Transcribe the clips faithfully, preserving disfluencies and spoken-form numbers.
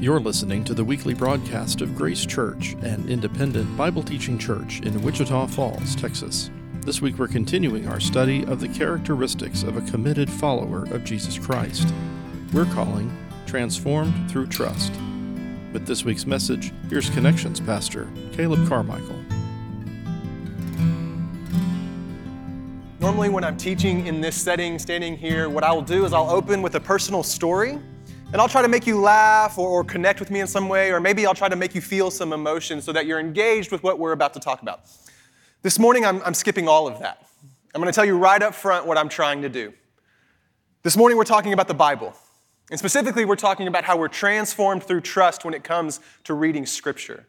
You're listening to the weekly broadcast of Grace Church, an independent Bible-teaching church in Wichita Falls, Texas. This week we're continuing our study of the characteristics of a committed follower of Jesus Christ. We're calling Transformed Through Trust. With this week's message, here's Connections Pastor Caleb Carmichael. Normally when I'm teaching in this setting, standing here, what I will do is I'll open with a personal story, and I'll try to make you laugh or, or connect with me in some way, or maybe I'll try to make you feel some emotion so that you're engaged with what we're about to talk about. This morning, I'm, I'm skipping all of that. I'm going to tell you right up front what I'm trying to do. This morning, we're talking about the Bible, and specifically, we're talking about how we're transformed through trust when it comes to reading Scripture.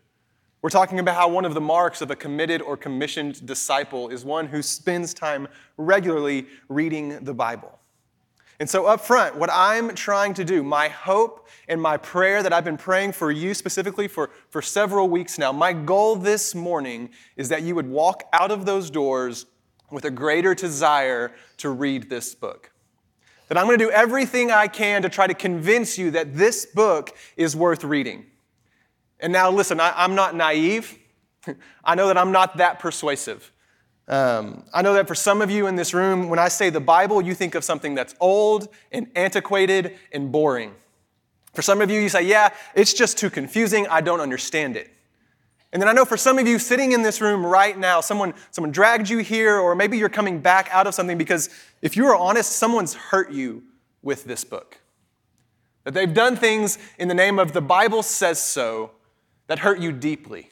We're talking about how one of the marks of a committed or commissioned disciple is one who spends time regularly reading the Bible. And so up front, what I'm trying to do, my hope and my prayer that I've been praying for you specifically for, for several weeks now, my goal this morning is that you would walk out of those doors with a greater desire to read this book. That I'm going to do everything I can to try to convince you that this book is worth reading. And now listen, I, I'm not naive. I know that I'm not that persuasive. Um, I know that for some of you in this room, when I say the Bible, you think of something that's old and antiquated and boring. For some of you, you say, yeah, it's just too confusing. I don't understand it. And then I know for some of you sitting in this room right now, someone, someone dragged you here, or maybe you're coming back out of something because if you are honest, someone's hurt you with this book. That they've done things in the name of the Bible says so that hurt you deeply.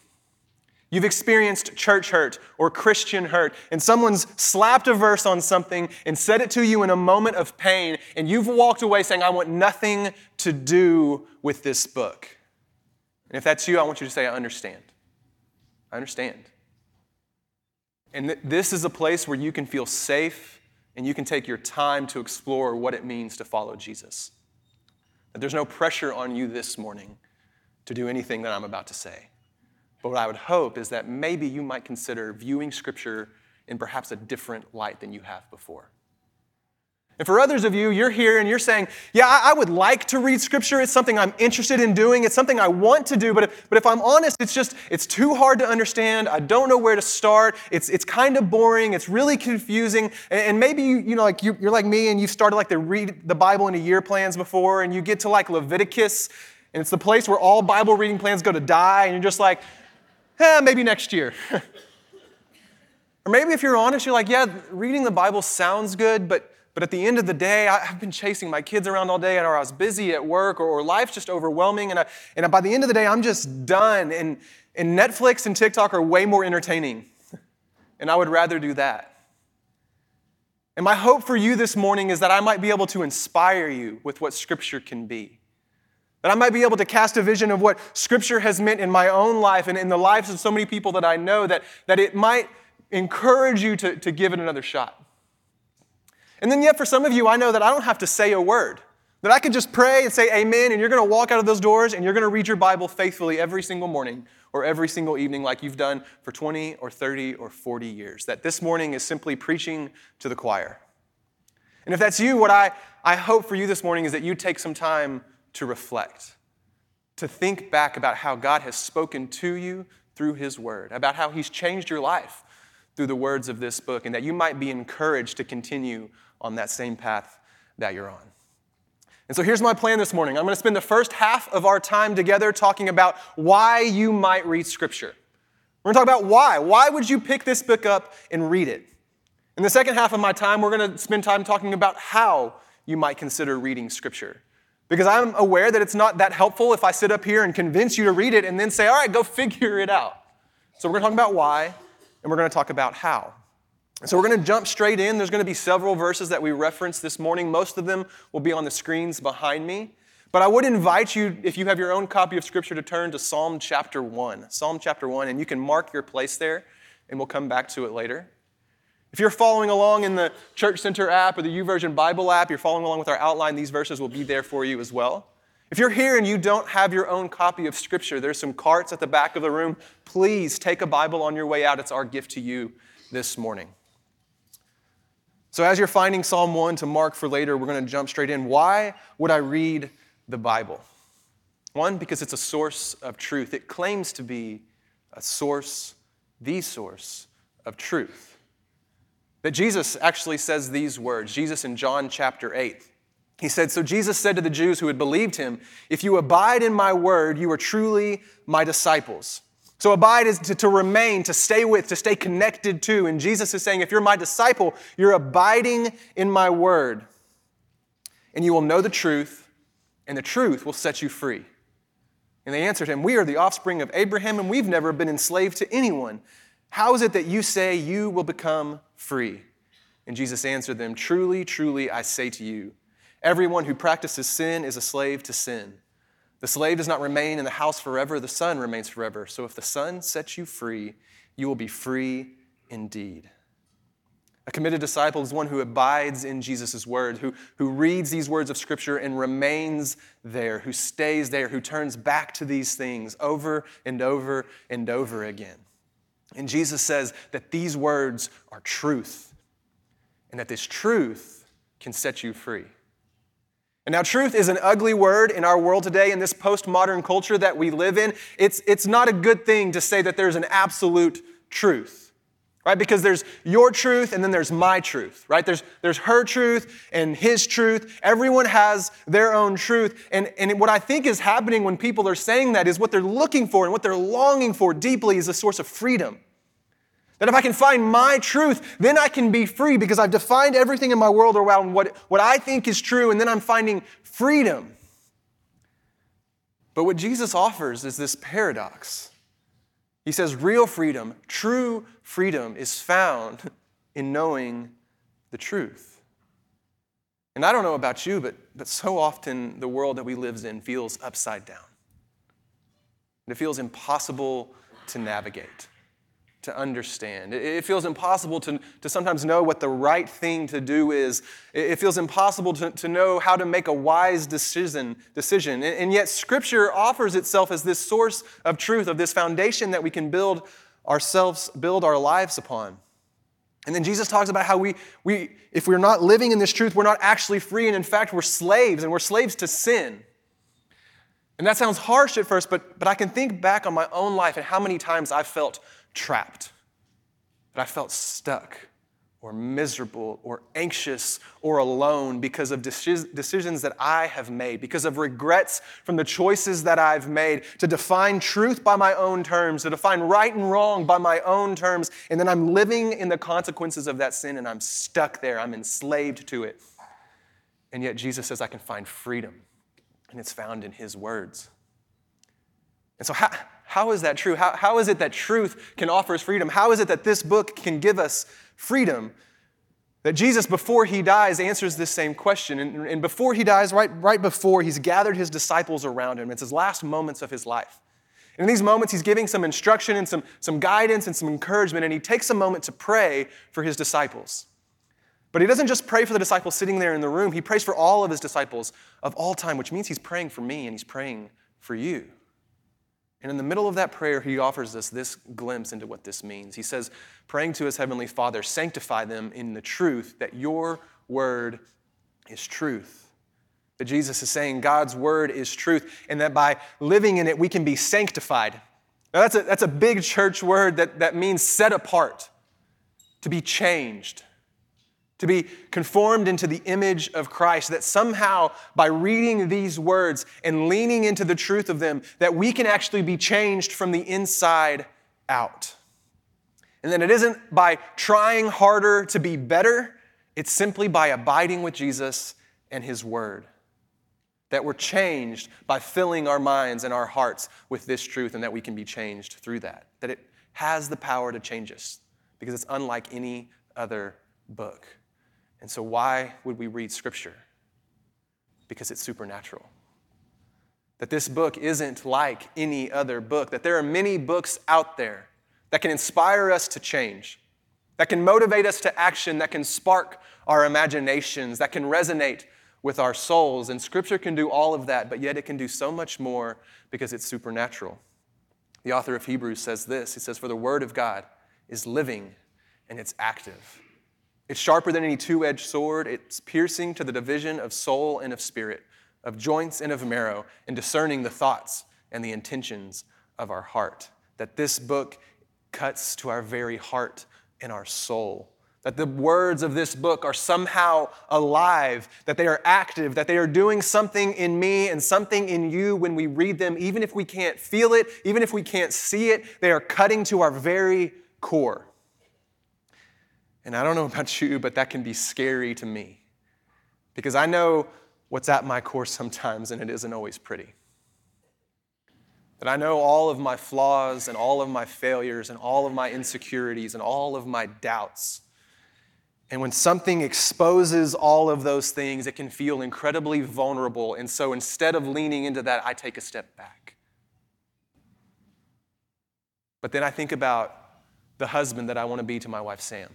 You've experienced church hurt or Christian hurt, and someone's slapped a verse on something and said it to you in a moment of pain, and you've walked away saying, I want nothing to do with this book. And if that's you, I want you to say, I understand. I understand. And th- this is a place where you can feel safe and you can take your time to explore what it means to follow Jesus. That there's no pressure on you this morning to do anything that I'm about to say. But what I would hope is that maybe you might consider viewing Scripture in perhaps a different light than you have before. And for others of you, you're here and you're saying, yeah, I would like to read Scripture. It's something I'm interested in doing. It's something I want to do. But if, but if I'm honest, it's just, it's too hard to understand. I don't know where to start. It's it's kind of boring. It's really confusing. And, and maybe, you, you know, like you, you're like me and you've started like the read the Bible in a year plans before, and you get to like Leviticus, and it's the place where all Bible reading plans go to die, and you're just like, Eh, maybe next year. Or maybe if you're honest, you're like, yeah, reading the Bible sounds good, but, but at the end of the day, I, I've been chasing my kids around all day, and or I was busy at work, or, or life's just overwhelming, and I, and by the end of the day, I'm just done, and, and Netflix and TikTok are way more entertaining, and I would rather do that. And my hope for you this morning is that I might be able to inspire you with what Scripture can be. That I might be able to cast a vision of what Scripture has meant in my own life and in the lives of so many people that I know, that, that it might encourage you to, to give it another shot. And then yet for some of you, I know that I don't have to say a word. That I can just pray and say amen, and you're going to walk out of those doors and you're going to read your Bible faithfully every single morning or every single evening like you've done for twenty or thirty or forty years. That this morning is simply preaching to the choir. And if that's you, what I, I hope for you this morning is that you take some time to reflect, to think back about how God has spoken to you through His Word, about how He's changed your life through the words of this book, and that you might be encouraged to continue on that same path that you're on. And so here's my plan this morning. I'm going to spend the first half of our time together talking about why you might read Scripture. We're going to talk about why. Why would you pick this book up and read it? In the second half of my time, we're going to spend time talking about how you might consider reading Scripture. Because I'm aware that it's not that helpful if I sit up here and convince you to read it and then say, all right, go figure it out. So we're going to talk about why, and we're going to talk about how. So we're going to jump straight in. There's going to be several verses that we referenced this morning. Most of them will be on the screens behind me. But I would invite you, if you have your own copy of Scripture, to turn to Psalm chapter one. Psalm chapter one, and you can mark your place there, and we'll come back to it later. If you're following along in the Church Center app or the YouVersion Bible app, you're following along with our outline, these verses will be there for you as well. If you're here and you don't have your own copy of Scripture, there's some carts at the back of the room. Please take a Bible on your way out. It's our gift to you this morning. So as you're finding Psalm one to mark for later, we're going to jump straight in. Why would I read the Bible? One, because it's a source of truth. It claims to be a source, the source of truth. That Jesus actually says these words, Jesus in John chapter eight. He said, so Jesus said to the Jews who had believed him, if you abide in my word, you are truly my disciples. So abide is to, to remain, to stay with, to stay connected to. And Jesus is saying, if you're my disciple, you're abiding in my word. And you will know the truth, and the truth will set you free. And they answered him, we are the offspring of Abraham, and we've never been enslaved to anyone. How is it that you say you will become free? And Jesus answered them, truly, truly, I say to you, everyone who practices sin is a slave to sin. The slave does not remain in the house forever, the son remains forever. So if the son sets you free, you will be free indeed. A committed disciple is one who abides in Jesus' word, who, who reads these words of Scripture and remains there, who stays there, who turns back to these things over and over and over again. And Jesus says that these words are truth, and that this truth can set you free. And now truth is an ugly word in our world today, in this postmodern culture that we live in. It's, it's not a good thing to say that there's an absolute truth, right? Because there's your truth and then there's my truth, right? There's, there's her truth and his truth. Everyone has their own truth. And, and what I think is happening when people are saying that is what they're looking for and what they're longing for deeply is a source of freedom. That if I can find my truth, then I can be free because I've defined everything in my world around what, what I think is true, and then I'm finding freedom. But what Jesus offers is this paradox. He says real freedom, true freedom is found in knowing the truth. And I don't know about you, but, but so often the world that we live in feels upside down. It feels impossible to navigate, to understand. It feels impossible to, to sometimes know what the right thing to do is. It feels impossible to, to know how to make a wise decision. decision. And, and yet Scripture offers itself as this source of truth, of this foundation that we can build ourselves, build our lives upon. And then Jesus talks about how we, we if we're not living in this truth, we're not actually free. And in fact, we're slaves, and we're slaves to sin. And that sounds harsh at first, but, but I can think back on my own life and how many times I felt trapped, that I felt stuck or miserable or anxious or alone because of deci- decisions that I have made, because of regrets from the choices that I've made to define truth by my own terms, to define right and wrong by my own terms, and then I'm living in the consequences of that sin and I'm stuck there, I'm enslaved to it. And yet Jesus says I can find freedom, and it's found in his words. And so how, how is that true? How, how is it that truth can offer us freedom? How is it that this book can give us freedom? That Jesus, before he dies, answers this same question. And, and before he dies, right, right before, he's gathered his disciples around him. It's his last moments of his life. And in these moments, he's giving some instruction and some, some guidance and some encouragement, and he takes a moment to pray for his disciples. But he doesn't just pray for the disciples sitting there in the room. He prays for all of his disciples of all time, which means he's praying for me and he's praying for you. And in the middle of that prayer, he offers us this glimpse into what this means. He says, praying to his heavenly Father, sanctify them in the truth, that your word is truth. That Jesus is saying God's word is truth, and that by living in it, we can be sanctified. Now, that's a, that's a big church word that, that means set apart, to be changed, to be conformed into the image of Christ, that somehow by reading these words and leaning into the truth of them, that we can actually be changed from the inside out. And then it isn't by trying harder to be better, it's simply by abiding with Jesus and his word, that we're changed by filling our minds and our hearts with this truth, and that we can be changed through that, that it has the power to change us because it's unlike any other book. And so why would we read Scripture? Because it's supernatural. That this book isn't like any other book. That there are many books out there that can inspire us to change, that can motivate us to action, that can spark our imaginations, that can resonate with our souls. And Scripture can do all of that, but yet it can do so much more because it's supernatural. The author of Hebrews says this. He says, for the word of God is living and it's active. It's sharper than any two-edged sword. It's piercing to the division of soul and of spirit, of joints and of marrow, and discerning the thoughts and the intentions of our heart. That this book cuts to our very heart and our soul. That the words of this book are somehow alive, that they are active, that they are doing something in me and something in you when we read them, even if we can't feel it, even if we can't see it, they are cutting to our very core. And I don't know about you, but that can be scary to me, because I know what's at my core sometimes, and it isn't always pretty. That I know all of my flaws and all of my failures and all of my insecurities and all of my doubts. And when something exposes all of those things, it can feel incredibly vulnerable. And so instead of leaning into that, I take a step back. But then I think about the husband that I want to be to my wife, Sam.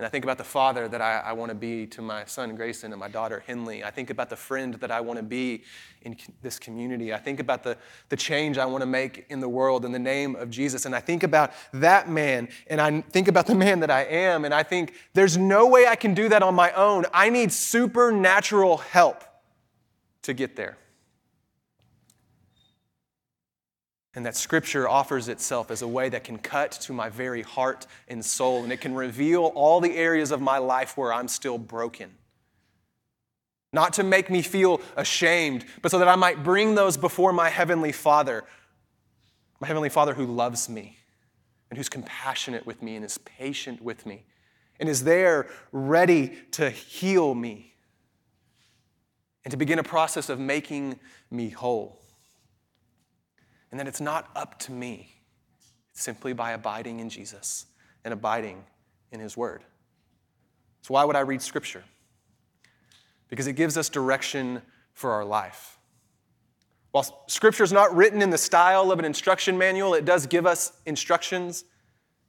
And I think about the father that I, I want to be to my son, Grayson, and my daughter, Henley. I think about the friend that I want to be in this community. I think about the, the change I want to make in the world in the name of Jesus. And I think about that man, and I think about the man that I am, and I think there's no way I can do that on my own. I need supernatural help to get there. And that Scripture offers itself as a way that can cut to my very heart and soul, and it can reveal all the areas of my life where I'm still broken. Not to make me feel ashamed, but so that I might bring those before my Heavenly Father, my Heavenly Father who loves me and who's compassionate with me and is patient with me and is there ready to heal me and to begin a process of making me whole. And that it's not up to me. It's simply by abiding in Jesus and abiding in His Word. So why would I read Scripture? Because it gives us direction for our life. While Scripture is not written in the style of an instruction manual, it does give us instructions.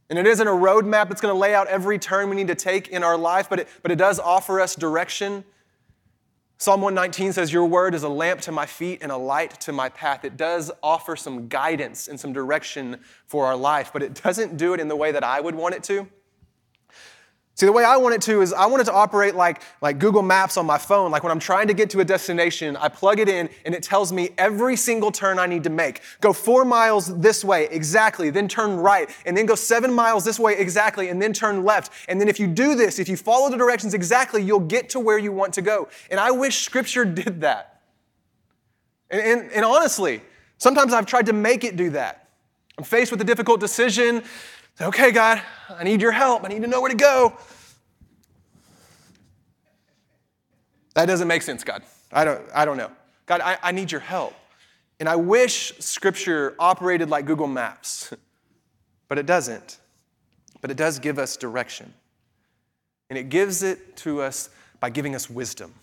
And it isn't a roadmap that's going to lay out every turn we need to take in our life, but it, but it does offer us direction. Psalm one nineteen says, "Your word is a lamp to my feet and a light to my path." It does offer some guidance and some direction for our life, but it doesn't do it in the way that I would want it to. See, the way I want it to is I want it to operate like, like Google Maps on my phone. Like when I'm trying to get to a destination, I plug it in and it tells me every single turn I need to make. Go four miles this way, exactly, then turn right, and then go seven miles this way, exactly, and then turn left. And then if you do this, if you follow the directions exactly, you'll get to where you want to go. And I wish Scripture did that. And, and, and honestly, sometimes I've tried to make it do that. I'm faced with a difficult decision. Okay, God, I need your help. I need to know where to go. That doesn't make sense, God. I don't, I don't know. God, I, I need your help. And I wish Scripture operated like Google Maps, but it doesn't. But it does give us direction. And it gives it to us by giving us wisdom.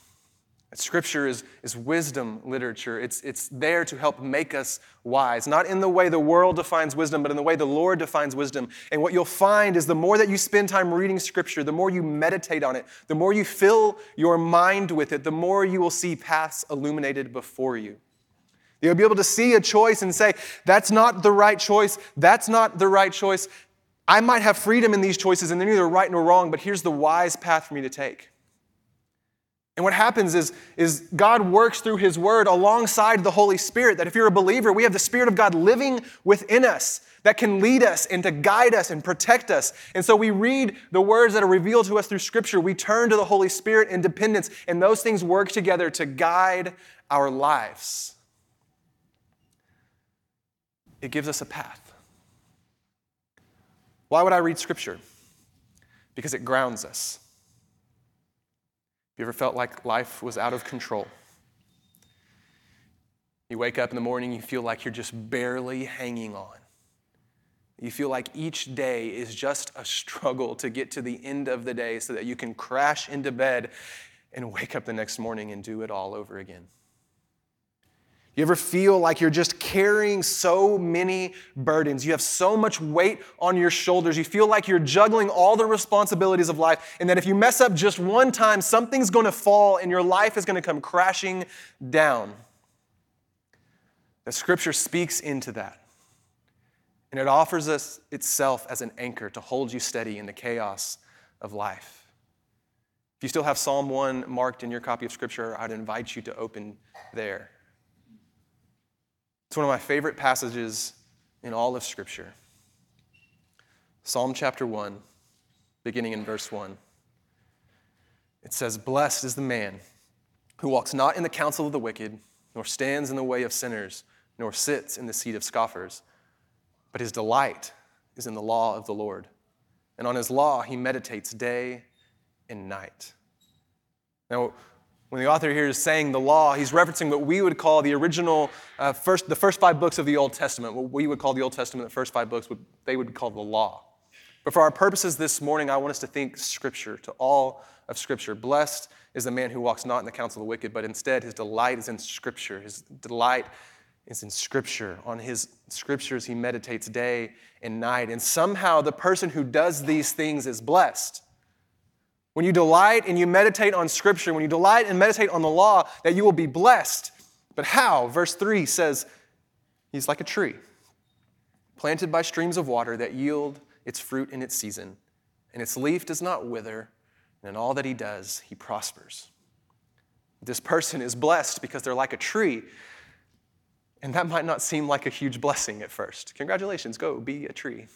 Scripture is, is wisdom literature. It's, it's there to help make us wise, not in the way the world defines wisdom, but in the way the Lord defines wisdom. And what you'll find is the more that you spend time reading Scripture, the more you meditate on it, the more you fill your mind with it, the more you will see paths illuminated before you. You'll be able to see a choice and say, that's not the right choice, that's not the right choice. I might have freedom in these choices, and they're neither right nor wrong, but here's the wise path for me to take. And what happens is, is God works through His Word alongside the Holy Spirit, that if you're a believer, we have the Spirit of God living within us that can lead us and to guide us and protect us. And so we read the words that are revealed to us through Scripture. We turn to the Holy Spirit in dependence, and those things work together to guide our lives. It gives us a path. Why would I read Scripture? Because it grounds us. You ever felt like life was out of control? You wake up in the morning, you feel like you're just barely hanging on. You feel like each day is just a struggle to get to the end of the day so that you can crash into bed and wake up the next morning and do it all over again. You ever feel like you're just carrying so many burdens? You have so much weight on your shoulders. You feel like you're juggling all the responsibilities of life, and that if you mess up just one time, something's going to fall and your life is going to come crashing down. The Scripture speaks into that. And it offers us itself as an anchor to hold you steady in the chaos of life. If you still have Psalm one marked in your copy of Scripture, I'd invite you to open there. It's one of my favorite passages in all of Scripture. Psalm chapter one, beginning in verse one. It says, "Blessed is the man who walks not in the counsel of the wicked, nor stands in the way of sinners, nor sits in the seat of scoffers. But his delight is in the law of the Lord, and on his law he meditates day and night." Now, when the author here is saying the law, he's referencing what we would call the original, uh, first, the first five books of the Old Testament. What we would call the Old Testament, the first five books, would, they would call the law. But for our purposes this morning, I want us to think Scripture, to all of Scripture. Blessed is the man who walks not in the counsel of the wicked, but instead his delight is in Scripture. His delight is in Scripture. On his Scriptures he meditates day and night. And somehow the person who does these things is blessed. When you delight and you meditate on Scripture, when you delight and meditate on the law, that you will be blessed. But how? Verse three says, he's like a tree planted by streams of water that yield its fruit in its season, and its leaf does not wither, and in all that he does, he prospers. This person is blessed because they're like a tree, and that might not seem like a huge blessing at first. Congratulations, go be a tree.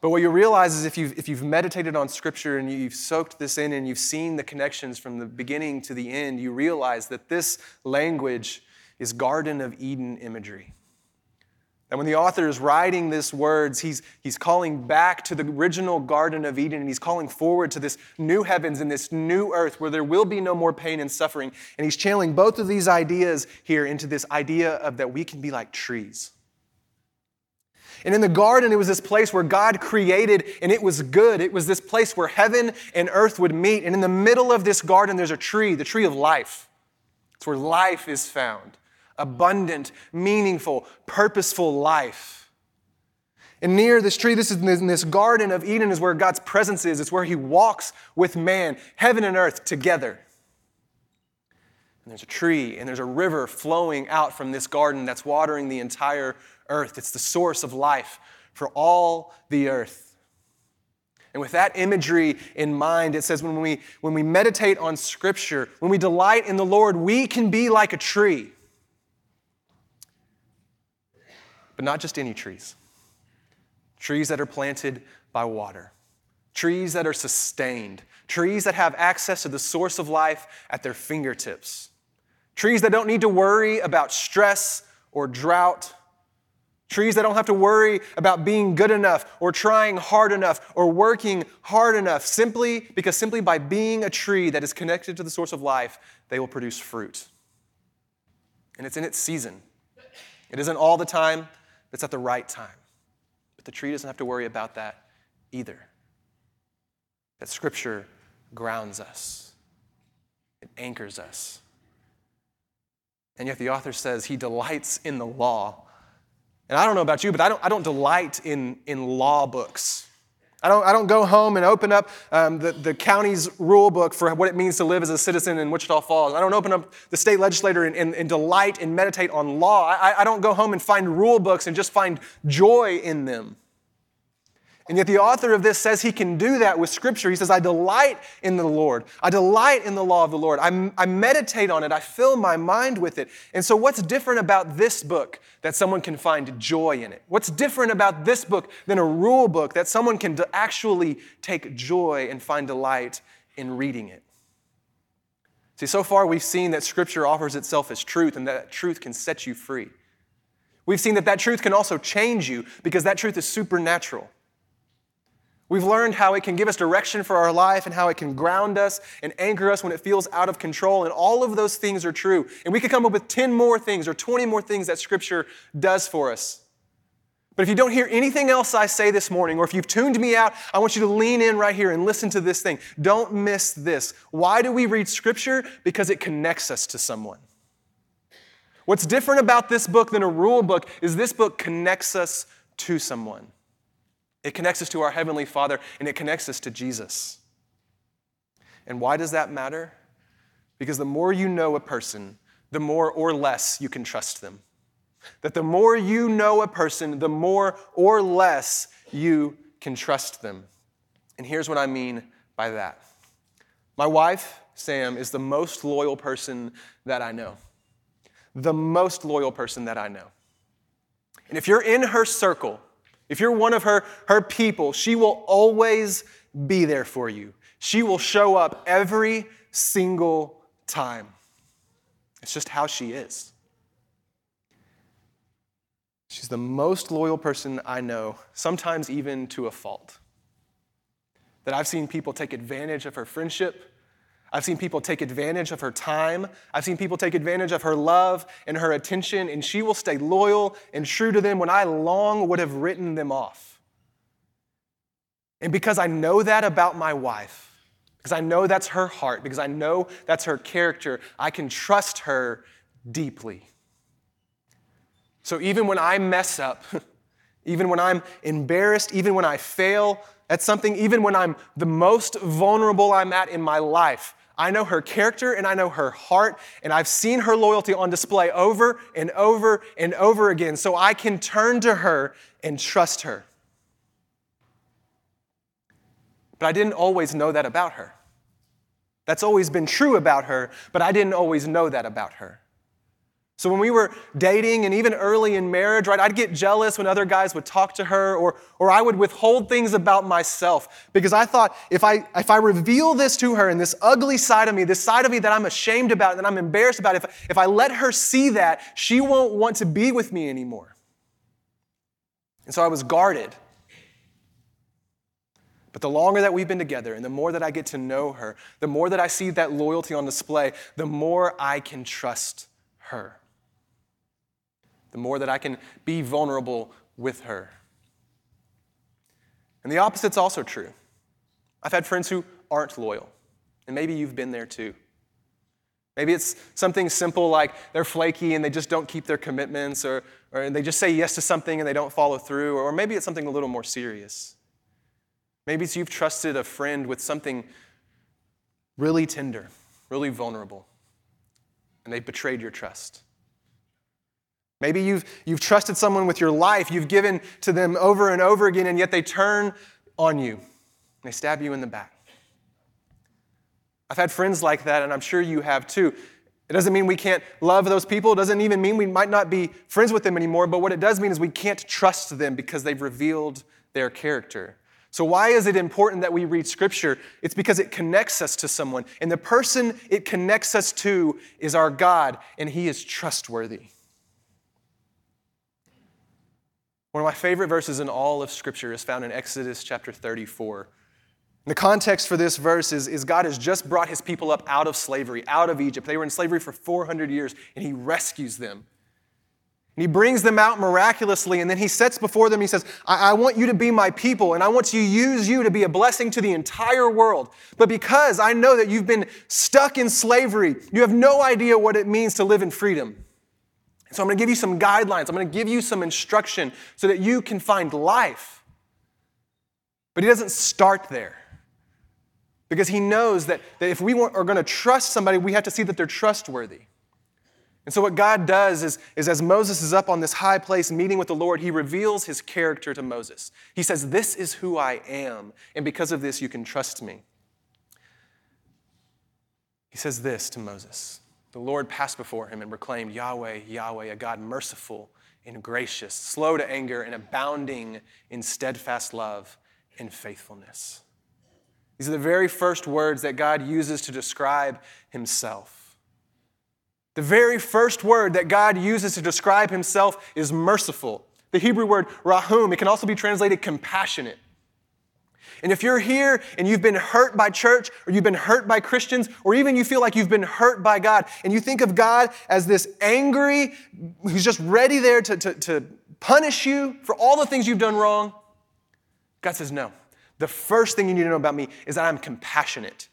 But what you realize is if you've, if you've meditated on Scripture and you've soaked this in and you've seen the connections from the beginning to the end, you realize that this language is Garden of Eden imagery. And when the author is writing these words, he's, he's calling back to the original Garden of Eden, and he's calling forward to this new heavens and this new earth where there will be no more pain and suffering. And he's channeling both of these ideas here into this idea of that we can be like trees. And in the garden, it was this place where God created, and it was good. It was this place where heaven and earth would meet. And in the middle of this garden, there's a tree, the tree of life. It's where life is found. Abundant, meaningful, purposeful life. And near this tree, this is in this Garden of Eden is where God's presence is. It's where he walks with man, heaven and earth together. And there's a tree, and there's a river flowing out from this garden that's watering the entire earth. It's the source of life for all the earth. And with that imagery in mind, it says when we, when we meditate on Scripture, when we delight in the Lord, we can be like a tree. But not just any trees. Trees that are planted by water. Trees that are sustained. Trees that have access to the source of life at their fingertips. Trees that don't need to worry about stress or drought. Trees that don't have to worry about being good enough or trying hard enough or working hard enough simply because simply by being a tree that is connected to the source of life, they will produce fruit. And it's in its season. It isn't all the time. It's at the right time. But the tree doesn't have to worry about that either. That Scripture grounds us. It anchors us. And yet the author says he delights in the law. And I don't know about you, but I don't, I don't delight in, in law books. I don't, I don't go home and open up um, the, the county's rule book for what it means to live as a citizen in Wichita Falls. I don't open up the state legislator and, and, and delight and meditate on law. I, I don't go home and find rule books and just find joy in them. And yet the author of this says he can do that with Scripture. He says, I delight in the Lord. I delight in the law of the Lord. I, I meditate on it. I fill my mind with it. And so what's different about this book that someone can find joy in it? What's different about this book than a rule book that someone can d- actually take joy and find delight in reading it? See, so far we've seen that Scripture offers itself as truth and that truth can set you free. We've seen that that truth can also change you because that truth is supernatural. We've learned how it can give us direction for our life and how it can ground us and anchor us when it feels out of control. And all of those things are true. And we could come up with ten more things or twenty more things that Scripture does for us. But if you don't hear anything else I say this morning, or if you've tuned me out, I want you to lean in right here and listen to this thing. Don't miss this. Why do we read Scripture? Because it connects us to someone. What's different about this book than a rule book is this book connects us to someone. It connects us to our Heavenly Father, and it connects us to Jesus. And why does that matter? Because the more you know a person, the more or less you can trust them. That the more you know a person, the more or less you can trust them. And here's what I mean by that. My wife, Sam, is the most loyal person that I know. The most loyal person that I know. And if you're in her circle, if you're one of her, her people, she will always be there for you. She will show up every single time. It's just how she is. She's the most loyal person I know, sometimes even to a fault. That I've seen people take advantage of her friendship. I've seen people take advantage of her time. I've seen people take advantage of her love and her attention, and she will stay loyal and true to them when I long would have written them off. And because I know that about my wife, because I know that's her heart, because I know that's her character, I can trust her deeply. So even when I mess up, even when I'm embarrassed, even when I fail, that's something, even when I'm the most vulnerable I'm at in my life, I know her character and I know her heart, and I've seen her loyalty on display over and over and over again, so I can turn to her and trust her. But I didn't always know that about her. That's always been true about her, but I didn't always know that about her. So when we were dating and even early in marriage, right, I'd get jealous when other guys would talk to her, or, or I would withhold things about myself because I thought if I if I reveal this to her and this ugly side of me, this side of me that I'm ashamed about and that I'm embarrassed about, if, if I let her see that, she won't want to be with me anymore. And so I was guarded. But the longer that we've been together and the more that I get to know her, the more that I see that loyalty on display, the more I can trust her. The more that I can be vulnerable with her. And the opposite's also true. I've had friends who aren't loyal, and maybe you've been there too. Maybe it's something simple like they're flaky and they just don't keep their commitments, or, or they just say yes to something and they don't follow through, or maybe it's something a little more serious. Maybe it's you've trusted a friend with something really tender, really vulnerable, and they've betrayed your trust. Maybe you've, you've trusted someone with your life, you've given to them over and over again, and yet they turn on you. They stab you in the back. I've had friends like that, and I'm sure you have too. It doesn't mean we can't love those people. It doesn't even mean we might not be friends with them anymore, but what it does mean is we can't trust them because they've revealed their character. So why is it important that we read Scripture? It's because it connects us to someone. And the person it connects us to is our God, and He is trustworthy. One of my favorite verses in all of Scripture is found in Exodus chapter thirty-four. And the context for this verse is, is God has just brought His people up out of slavery, out of Egypt. They were in slavery for four hundred years, and He rescues them. And He brings them out miraculously, and then He sets before them, He says, I-, I want you to be my people, and I want to use you to be a blessing to the entire world. But because I know that you've been stuck in slavery, you have no idea what it means to live in freedom. So I'm going to give you some guidelines. I'm going to give you some instruction so that you can find life. But He doesn't start there. Because He knows that, that if we want, are going to trust somebody, we have to see that they're trustworthy. And so what God does is, is as Moses is up on this high place meeting with the Lord, He reveals His character to Moses. He says, this is who I am, and because of this you can trust me. He says this to Moses. The Lord passed before him and proclaimed, Yahweh, Yahweh, a God merciful and gracious, slow to anger and abounding in steadfast love and faithfulness. These are the very first words that God uses to describe Himself. The very first word that God uses to describe Himself is merciful. The Hebrew word rahum, it can also be translated compassionate. And if you're here and you've been hurt by church, or you've been hurt by Christians, or even you feel like you've been hurt by God, and you think of God as this angry, who's just ready there to, to, to punish you for all the things you've done wrong, God says, no. The first thing you need to know about me is that I'm compassionate.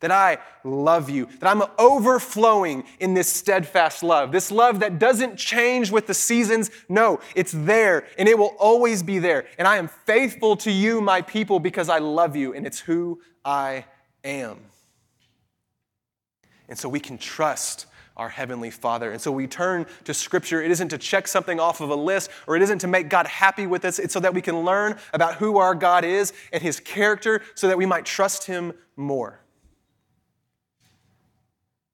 That I love you, that I'm overflowing in this steadfast love, this love that doesn't change with the seasons. No, it's there, and it will always be there. And I am faithful to you, my people, because I love you, and it's who I am. And so we can trust our Heavenly Father. And so we turn to Scripture. It isn't to check something off of a list, or it isn't to make God happy with us. It's so that we can learn about who our God is and His character so that we might trust Him more.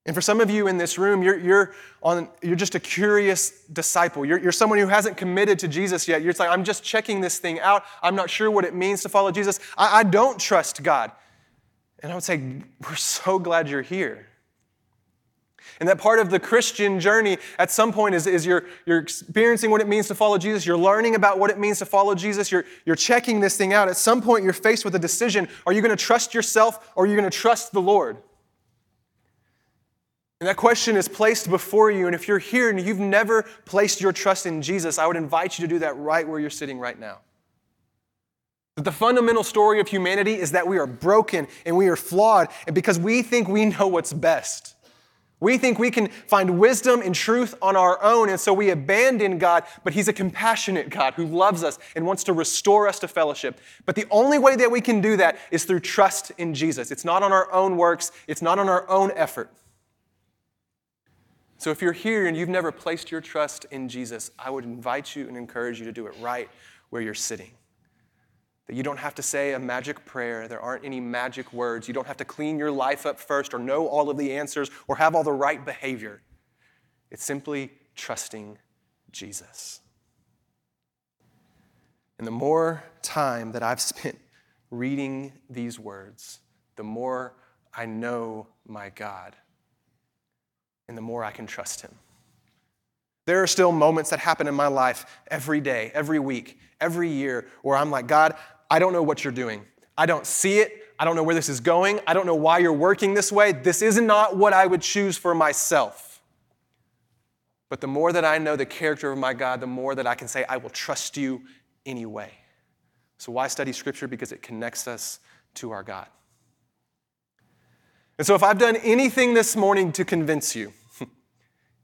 And for some of you in this room, you're, you're, on, you're just a curious disciple. You're, you're someone who hasn't committed to Jesus yet. You're just like, I'm just checking this thing out. I'm not sure what it means to follow Jesus. I, I don't trust God. And I would say, we're so glad you're here. And that part of the Christian journey at some point is, is you're, you're experiencing what it means to follow Jesus. You're learning about what it means to follow Jesus. You're, you're checking this thing out. At some point, you're faced with a decision. Are you going to trust yourself or are you going to trust the Lord? And that question is placed before you. And if you're here and you've never placed your trust in Jesus, I would invite you to do that right where you're sitting right now. That the fundamental story of humanity is that we are broken and we are flawed, and because we think we know what's best. We think we can find wisdom and truth on our own, and so we abandon God, but He's a compassionate God who loves us and wants to restore us to fellowship. But the only way that we can do that is through trust in Jesus. It's not on our own works. It's not on our own effort. So if you're here and you've never placed your trust in Jesus, I would invite you and encourage you to do it right where you're sitting. That you don't have to say a magic prayer. There aren't any magic words. You don't have to clean your life up first or know all of the answers or have all the right behavior. It's simply trusting Jesus. And the more time that I've spent reading these words, the more I know my God and the more I can trust Him. There are still moments that happen in my life every day, every week, every year where I'm like, God, I don't know what you're doing. I don't see it. I don't know where this is going. I don't know why you're working this way. This is not what I would choose for myself. But the more that I know the character of my God, the more that I can say, I will trust you anyway. So why study Scripture? Because it connects us to our God. And so if I've done anything this morning to convince you,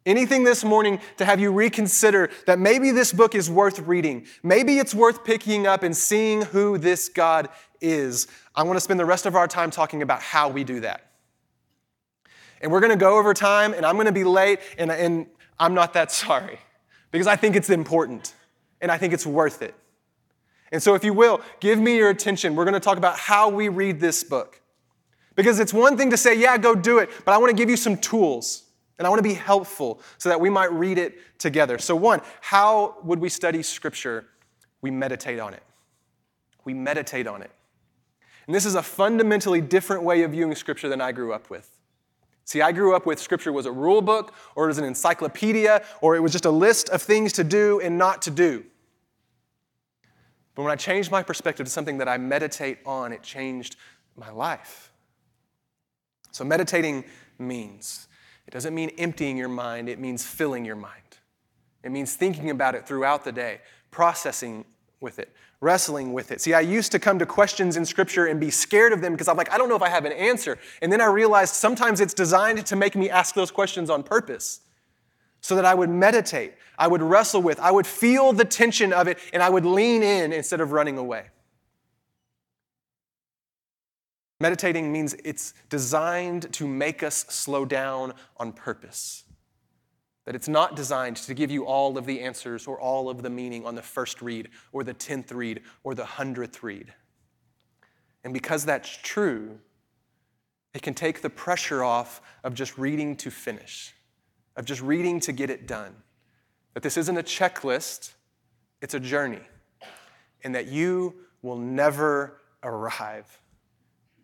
anything this morning to have you reconsider that maybe this book is worth reading. Maybe it's worth picking up and seeing who this God is. I want to spend the rest of our time talking about how we do that. And we're going to go over time, and I'm going to be late, and, and I'm not that sorry. Because I think it's important, and I think it's worth it. And so if you will, give me your attention. We're going to talk about how we read this book. Because it's one thing to say, yeah, go do it, but I want to give you some tools. And I want to be helpful so that we might read it together. So one, how would we study Scripture? We meditate on it. We meditate on it. And this is a fundamentally different way of viewing Scripture than I grew up with. See, I grew up with Scripture was a rule book, or it was an encyclopedia, or it was just a list of things to do and not to do. But when I changed my perspective to something that I meditate on, it changed my life. So meditating means... it doesn't mean emptying your mind. It means filling your mind. It means thinking about it throughout the day, processing with it, wrestling with it. See, I used to come to questions in Scripture and be scared of them because I'm like, I don't know if I have an answer. And then I realized sometimes it's designed to make me ask those questions on purpose so that I would meditate, I would wrestle with, I would feel the tension of it, and I would lean in instead of running away. Meditating means it's designed to make us slow down on purpose. That it's not designed to give you all of the answers or all of the meaning on the first read or the tenth read or the hundredth read. And because that's true, it can take the pressure off of just reading to finish, of just reading to get it done. That this isn't a checklist, it's a journey. And that you will never arrive.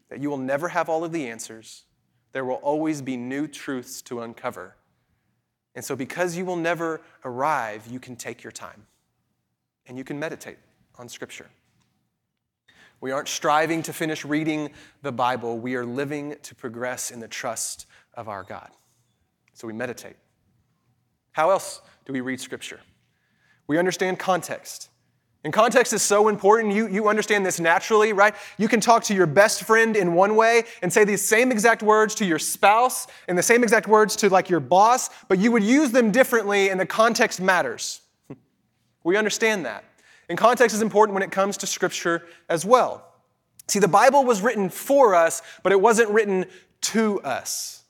That you will never have all of the answers. There will always be new truths to uncover. And so because you will never arrive, you can take your time. And you can meditate on Scripture. We aren't striving to finish reading the Bible. We are living to progress in the trust of our God. So we meditate. How else do we read Scripture? We understand context. And context is so important. You, you understand this naturally, right? You can talk to your best friend in one way and say these same exact words to your spouse and the same exact words to like your boss, but you would use them differently and the context matters. We understand that. And context is important when it comes to Scripture as well. See, the Bible was written for us, but it wasn't written to us.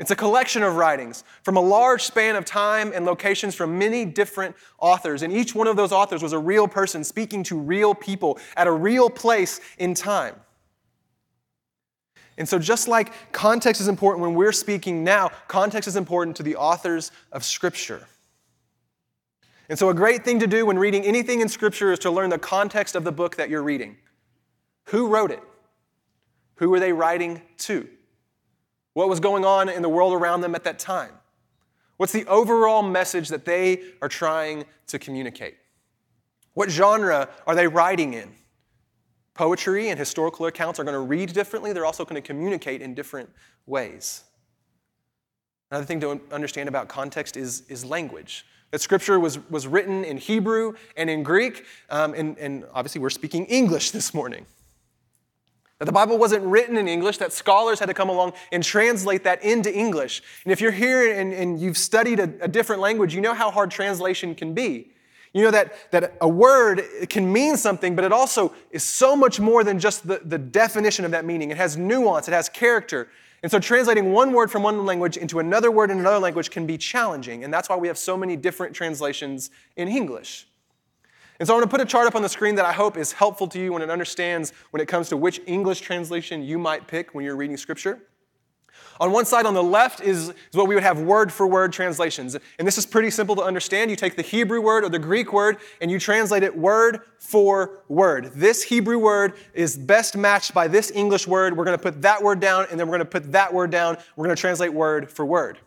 It's a collection of writings from a large span of time and locations from many different authors. And each one of those authors was a real person speaking to real people at a real place in time. And so just like context is important when we're speaking now, context is important to the authors of Scripture. And so a great thing to do when reading anything in Scripture is to learn the context of the book that you're reading. Who wrote it? Who were they writing to? What was going on in the world around them at that time? What's the overall message that they are trying to communicate? What genre are they writing in? Poetry and historical accounts are going to read differently. They're also going to communicate in different ways. Another thing to understand about context is, is language. That Scripture was, was written in Hebrew and in Greek, um, and, and obviously we're speaking English this morning. That the Bible wasn't written in English, that scholars had to come along and translate that into English. And if you're here and, and you've studied a, a different language, you know how hard translation can be. You know that, that a word can mean something, but it also is so much more than just the, the definition of that meaning. It has nuance, it has character. And so translating one word from one language into another word in another language can be challenging. And that's why we have so many different translations in English. And so I'm going to put a chart up on the screen that I hope is helpful to you and it understands when it comes to which English translation you might pick when you're reading Scripture. On one side, on the left, is, is what we would have word-for-word translations. And this is pretty simple to understand. You take the Hebrew word or the Greek word, and you translate it word for word. This Hebrew word is best matched by this English word. We're going to put that word down, and then we're going to put that word down. We're going to translate word for word.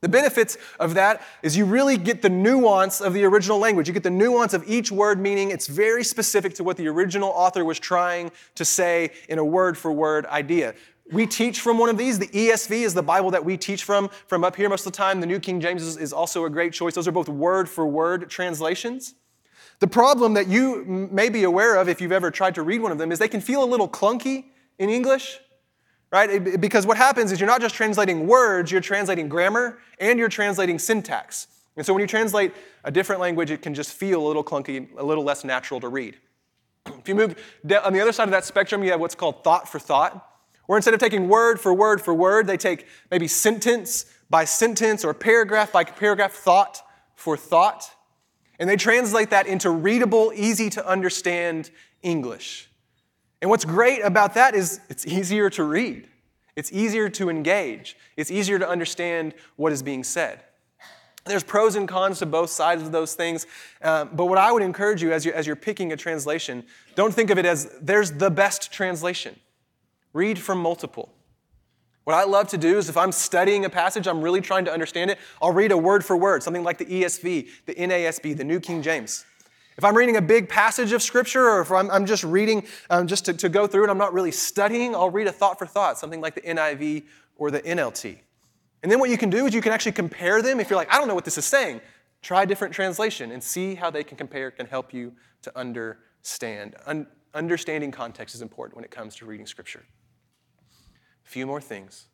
The benefits of that is you really get the nuance of the original language. You get the nuance of each word, meaning it's very specific to what the original author was trying to say in a word-for-word idea. We teach from one of these. The E S V is the Bible that we teach from from up here most of the time. The New King James is, is also a great choice. Those are both word-for-word translations. The problem that you may be aware of if you've ever tried to read one of them is they can feel a little clunky in English, right? It, because what happens is you're not just translating words, you're translating grammar and you're translating syntax. And so when you translate a different language, it can just feel a little clunky, a little less natural to read. If you move on the other side of that spectrum, you have what's called thought for thought, where instead of taking word for word for word, they take maybe sentence by sentence or paragraph by paragraph, thought for thought, and they translate that into readable, easy to understand English. And what's great about that is it's easier to read. It's easier to engage. It's easier to understand what is being said. There's pros and cons to both sides of those things, um, but what I would encourage you as, you as you're picking a translation, don't think of it as there's the best translation. Read from multiple. What I love to do is if I'm studying a passage, I'm really trying to understand it, I'll read a word for word, something like the E S V, the N A S B, the New King James. If I'm reading a big passage of Scripture or if I'm, I'm just reading um, just to, to go through and I'm not really studying, I'll read a thought for thought, something like the N I V or the N L T. And then what you can do is you can actually compare them. If you're like, I don't know what this is saying, try a different translation and see how they can compare, can help you to understand. Un- understanding context is important when it comes to reading Scripture. A few more things,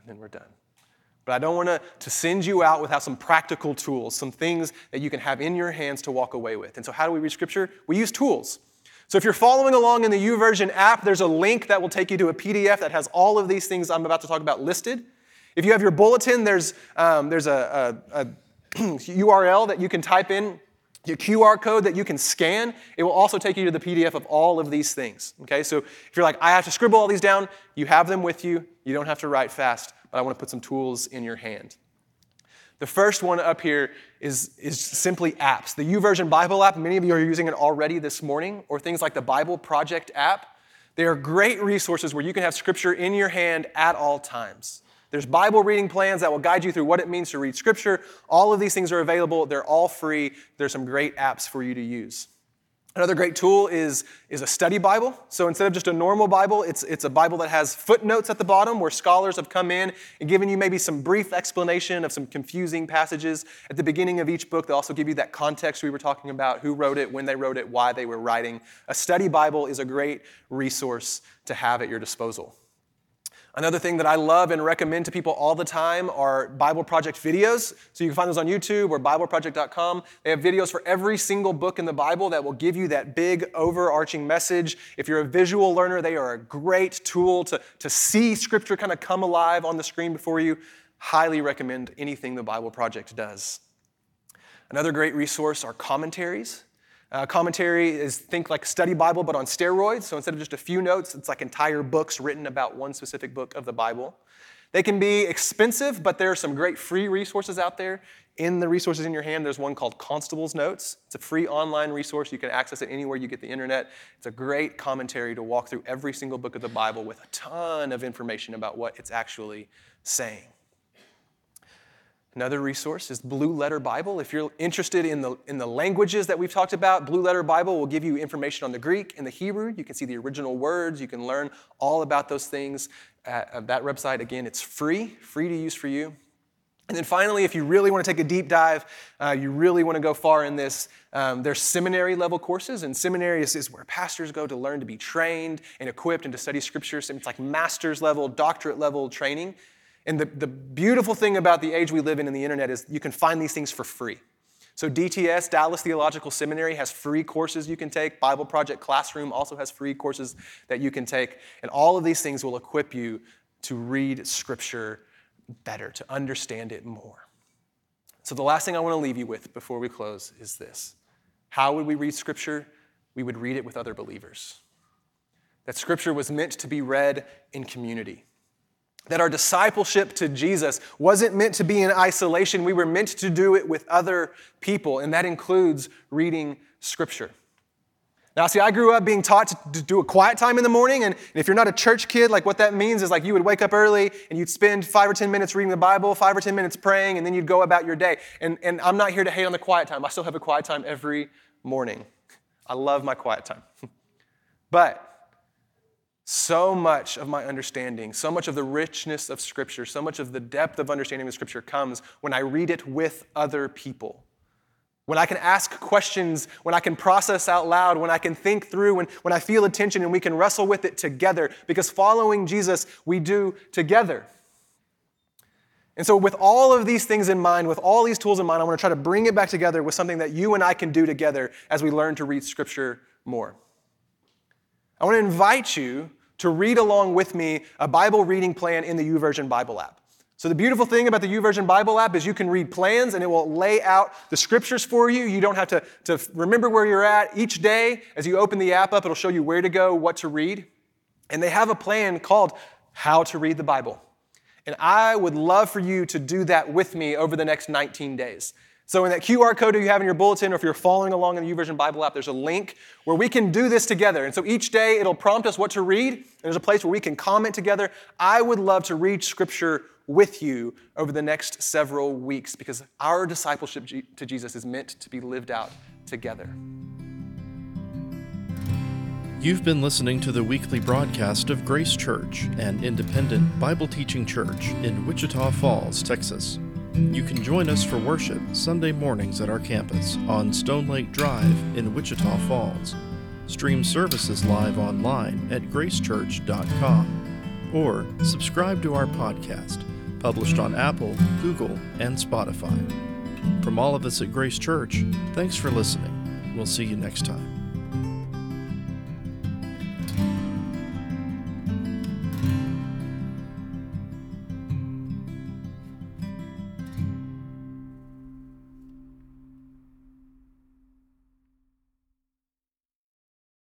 and then we're done. But I don't want to send you out without some practical tools, some things that you can have in your hands to walk away with. And so how do we read Scripture? We use tools. So if you're following along in the YouVersion app, there's a link that will take you to a P D F that has all of these things I'm about to talk about listed. If you have your bulletin, there's, um, there's a, a, a U R L that you can type in, a Q R code that you can scan. It will also take you to the P D F of all of these things. Okay, so if you're like, I have to scribble all these down, you have them with you. You don't have to write fast, but I want to put some tools in your hand. The first one up here is, is simply apps. The YouVersion Bible app, many of you are using it already this morning, or things like the Bible Project app. They are great resources where you can have Scripture in your hand at all times. There's Bible reading plans that will guide you through what it means to read Scripture. All of these things are available. They're all free. There's some great apps for you to use. Another great tool is, is a study Bible. So instead of just a normal Bible, it's, it's a Bible that has footnotes at the bottom where scholars have come in and given you maybe some brief explanation of some confusing passages. At the beginning of each book, they also give you that context we were talking about, who wrote it, when they wrote it, why they were writing. A study Bible is a great resource to have at your disposal. Another thing that I love and recommend to people all the time are Bible Project videos. So you can find those on YouTube or bible project dot com. They have videos for every single book in the Bible that will give you that big overarching message. If you're a visual learner, they are a great tool to, to see Scripture kind of come alive on the screen before you. Highly recommend anything the Bible Project does. Another great resource are commentaries. Uh, commentary is, think like study Bible, but on steroids. So instead of just a few notes, it's like entire books written about one specific book of the Bible. They can be expensive, but there are some great free resources out there. In the resources in your hand, there's one called Constable's Notes. It's a free online resource. You can access it anywhere you get the internet. It's a great commentary to walk through every single book of the Bible with a ton of information about what it's actually saying. Another resource is Blue Letter Bible. If you're interested in the, in the languages that we've talked about, Blue Letter Bible will give you information on the Greek and the Hebrew. You can see the original words. You can learn all about those things at that website. Again, it's free, free to use for you. And then finally, if you really want to take a deep dive, uh, you really want to go far in this, um, there's seminary-level courses, and seminary is, is where pastors go to learn to be trained and equipped and to study Scripture. So it's like master's-level, doctorate-level training. And the, the beautiful thing about the age we live in and the internet is you can find these things for free. So D T S, Dallas Theological Seminary, has free courses you can take. Bible Project Classroom also has free courses that you can take. And all of these things will equip you to read Scripture better, to understand it more. So the last thing I want to leave you with before we close is this. How would we read Scripture? We would read it with other believers. That Scripture was meant to be read in community. That our discipleship to Jesus wasn't meant to be in isolation. We were meant to do it with other people, and that includes reading Scripture. Now, see, I grew up being taught to do a quiet time in the morning, and if you're not a church kid, like what that means is like you would wake up early, and you'd spend five or ten minutes reading the Bible, five or ten minutes praying, and then you'd go about your day. And, and I'm not here to hate on the quiet time. I still have a quiet time every morning. I love my quiet time. But so much of my understanding, so much of the richness of Scripture, so much of the depth of understanding of Scripture comes when I read it with other people. When I can ask questions, when I can process out loud, when I can think through, when, when I feel attention and we can wrestle with it together. Because following Jesus, we do together. And so with all of these things in mind, with all these tools in mind, I want to try to bring it back together with something that you and I can do together as we learn to read Scripture more. I want to invite you to read along with me a Bible reading plan in the YouVersion Bible app. So the beautiful thing about the YouVersion Bible app is you can read plans and it will lay out the Scriptures for you. You don't have to, to remember where you're at. Each day as you open the app up, it'll show you where to go, what to read. And they have a plan called How to Read the Bible. And I would love for you to do that with me over the next nineteen days. So in that Q R code you have in your bulletin, or if you're following along in the YouVersion Bible app, there's a link where we can do this together. And so each day it'll prompt us what to read, and there's a place where we can comment together. I would love to read Scripture with you over the next several weeks because our discipleship to Jesus is meant to be lived out together. You've been listening to the weekly broadcast of Grace Church, an independent Bible teaching church in Wichita Falls, Texas. You can join us for worship Sunday mornings at our campus on Stone Lake Drive in Wichita Falls. Stream services live online at grace church dot com or subscribe to our podcast, published on Apple, Google, and Spotify. From all of us at Grace Church, thanks for listening. We'll see you next time.